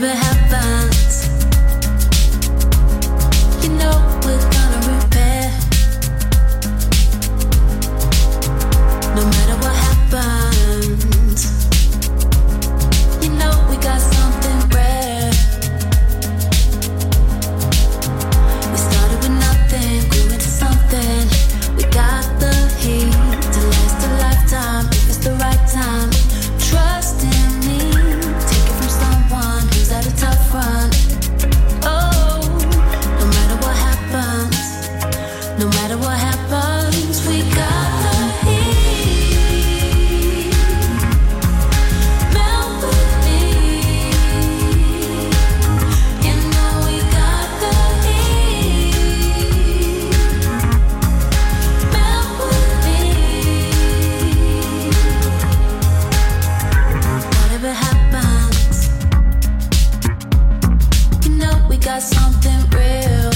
whatever happens, you know we're gonna repair. No matter what happens, you know we got something rare. We started with nothing, grew into something. We got the heat to last a lifetime if it's the right time. Trust in me, take it from someone who's had a tough run. Oh, no matter what happens, no matter what happens, we got the heat. Melt with me, you know we got the heat. Melt with me. Whatever happens, you know we got something real.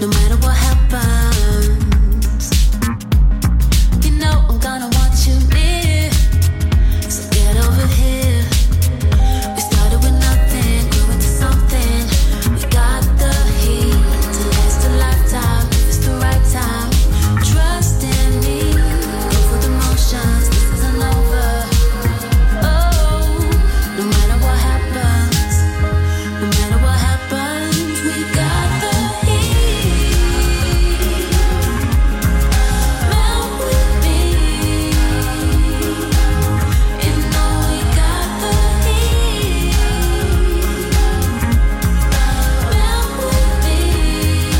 No matter what happens, you know I'm gonna want you near. So get over here. We started with nothing, grew into something. We got the heat to last a lifetime if it's the right time. Trust in me, go for the motions, this isn't over. Oh, no matter what happens, no matter what happens, we got the heat. Melt with me, you know we got the heat. Melt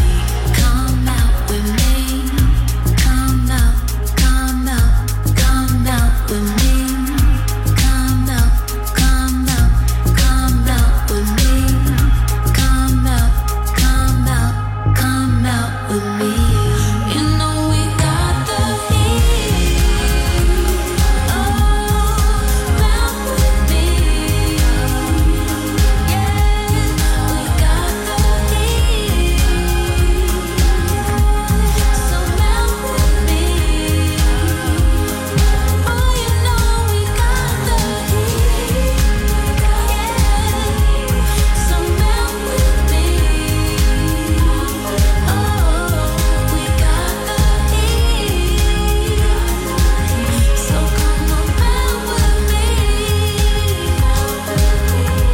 with me, oh, come out with me, come out with me, come out with me, come out with me. You know we got the heat. Oh, melt with me, yeah, we got the heat. So melt with me, oh, you know we got the heat, yeah, so melt with me, oh, we got the heat, so come on, melt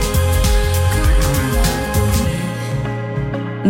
with me,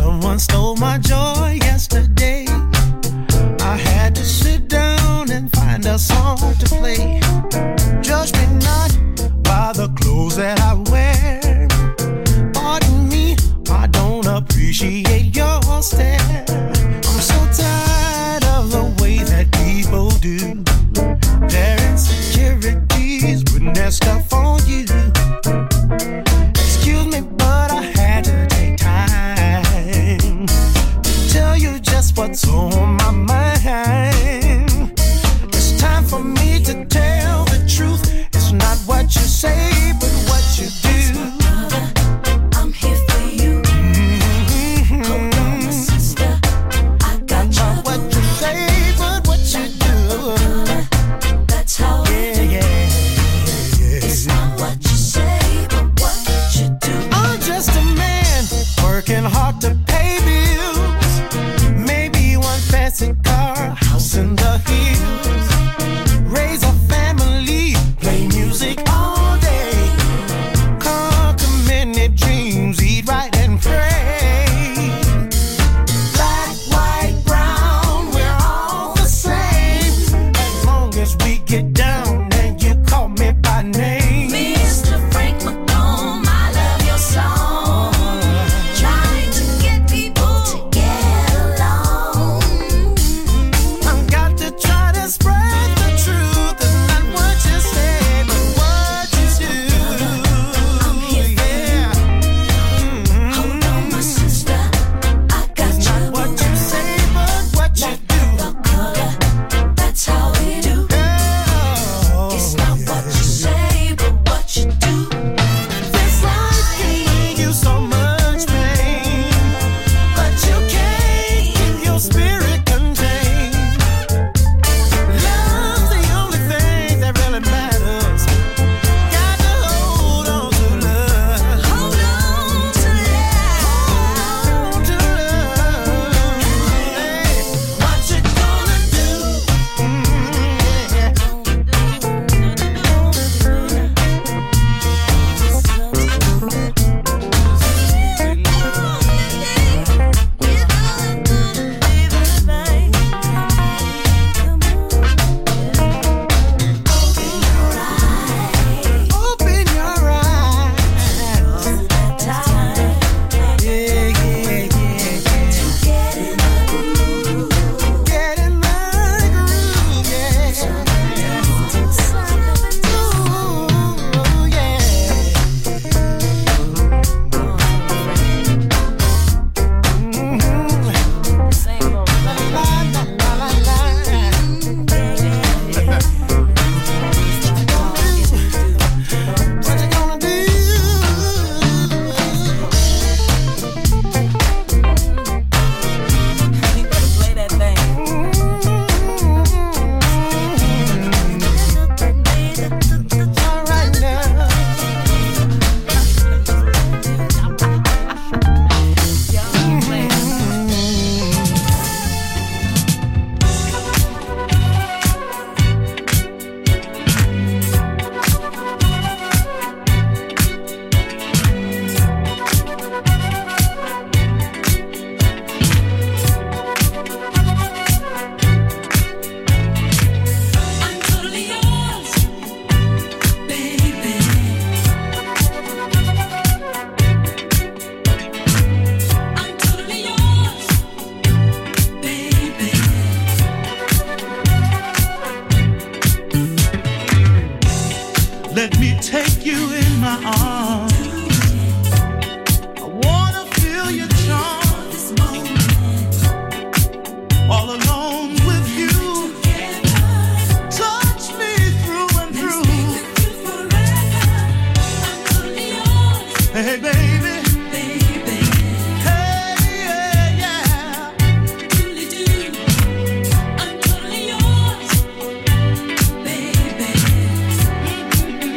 Someone stole my joy yesterday. I had to sit down and find a song to play. Judge me not by the clothes that I wear. Pardon me, I don't appreciate your stare. I'm so tired of the way that people do their insecurities when there's stuff on you. Excuse me, but I had to take time to tell you just what's on my mind. It's time for me to tell the truth. It's not what you say, but what you do. I'm here for you. Hold on, sister. I got Not what you say, but what you do. Let me take you in my arms. I wanna feel your charm this moment. All alone with you. Touch me through and through. Hey baby. Baby. Hey yeah yeah. I truly do. I'm totally yours, baby. Baby, baby, I give it all to you.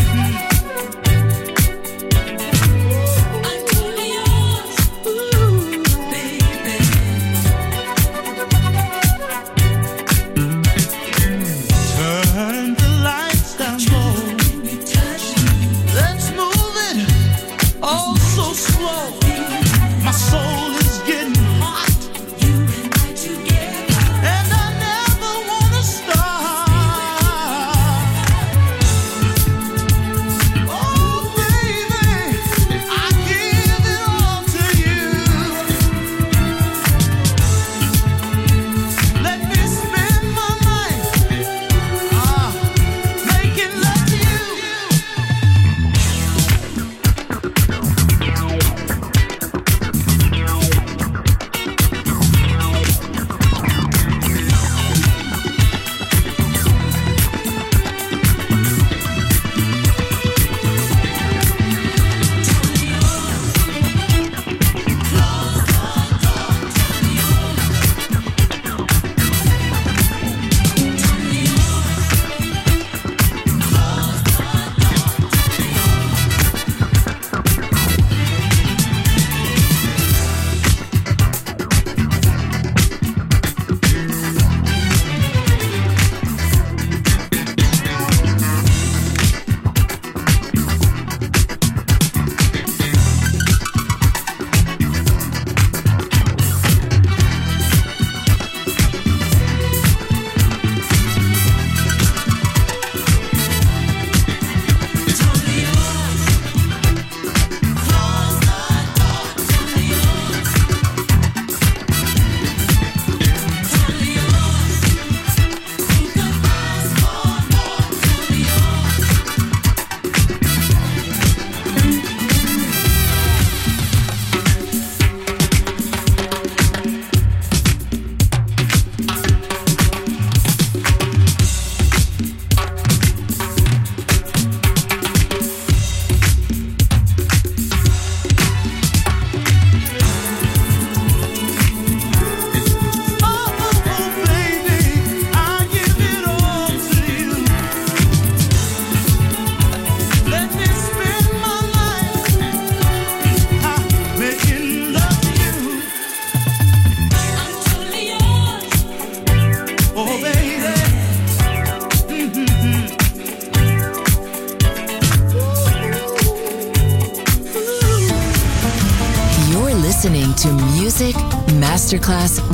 Let me spend my life making love to you. Hey, yeah, yeah. Oh baby. I'm totally yours, baby. Turn the lights down low. When you touch me, Let's move it all so slow. My soul is getting hot you and I together. and I never wanna stop. Oh baby, I give it all to you. Let me spend my life making love to you. Oh baby, I give it all to you. Let me spend my life making love to you. I'm totally yours, Oh baby. You're listening to Music Masterclass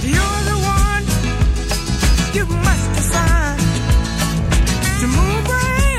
You're the one, you must decide to move right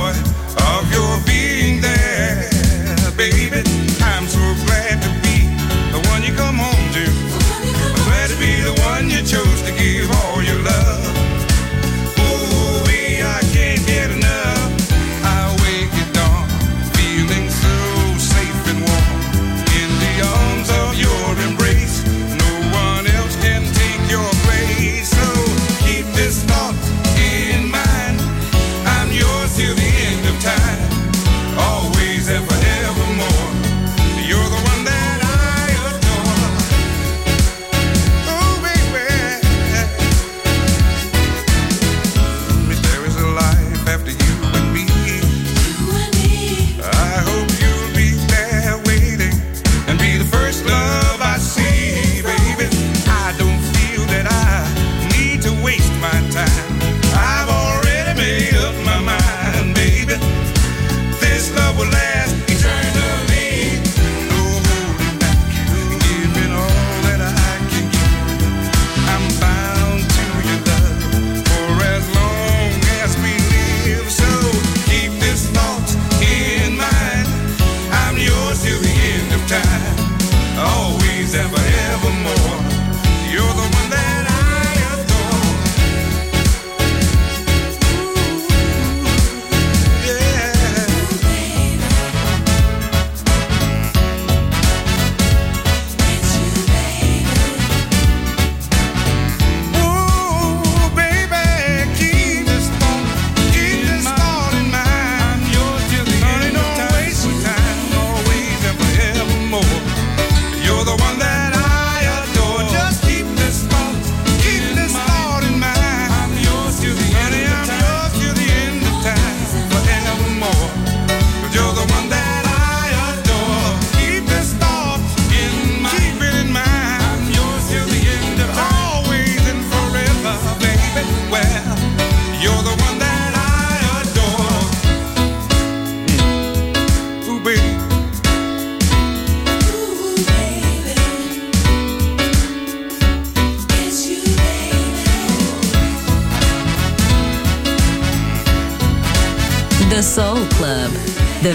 joy of your being there, baby. I'm so glad to be the one you come home to. I'm glad to be the one you chose to give all your love. Oh, baby, I can't get enough. I wake at dawn feeling so safe and warm in the arms of your embrace. No one else can take your place. So keep this thought in mind. I'm yours till the end of time. Always and forevermore. You're the one that I adore. Oh, baby. If there is a life after you and me, I hope you'll be there waiting and be the first love I see, baby. I don't feel that I need to waste my time. I've already made up my mind, baby. This love will last eternally. No holding back, giving all that I can give. I'm bound to your love for as long as we live. So keep this thought in mind. I'm yours till the end of time. Always and forevermore. You're the one that I adore. Yeah. Ooh, baby, keep this thought, keep this thought in mind. I'm yours till the end of time. Don't waste your time, always and forevermore. You're the one that I adore. Just keep this thought in mind. I'm yours till the end of time. I'm yours till the end of time, forevermore. You're the one that I adore. Keep this thought in mind. Keep it in mind. I'm yours till the end of time. Always and forever, baby. Well, you're the one that I adore. Ooh, baby. The Soul Club, the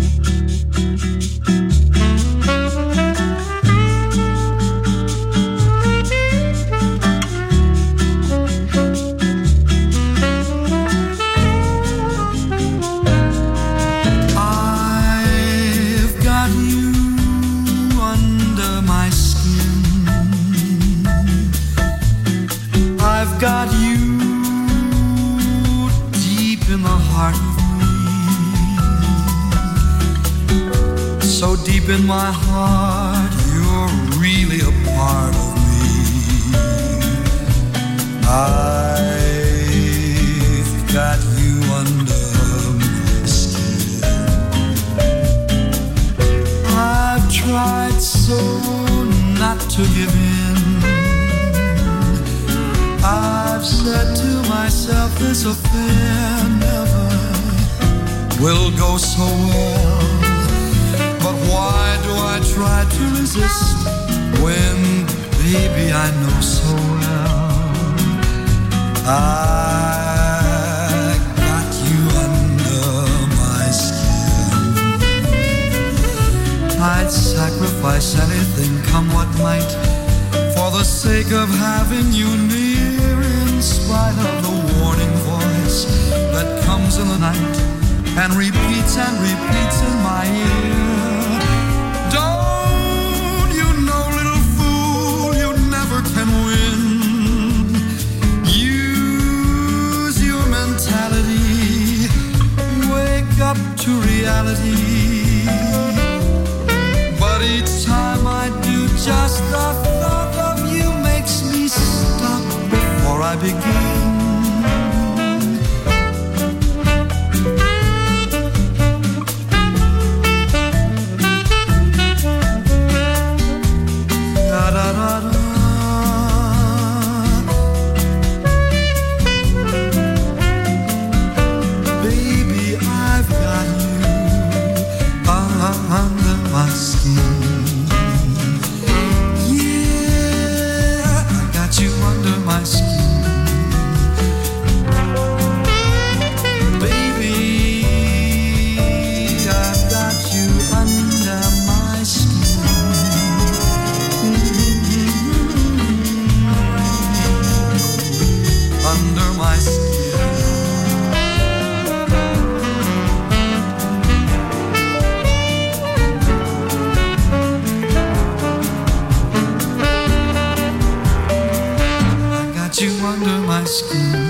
you under my skin. I've got you deep in the heart of me. So deep in my heart, you're really a part of me. I've got you under my skin. I've tried so not to give in. I've said to myself, this affair never will go so well. But why do I try to resist when, baby, I know so well I got you under my skin? I'd sacrifice anything, come what might, for the sake of having you near, in spite of the warning voice that comes in the night and repeats in my ear. Don't you know, little fool, you never can win. Use your mentality, wake up to reality. But each time I do, just the thought I begin. Baby, I've got you under my skin. Yeah, I got you under my skin. my skin. I got you under my skin.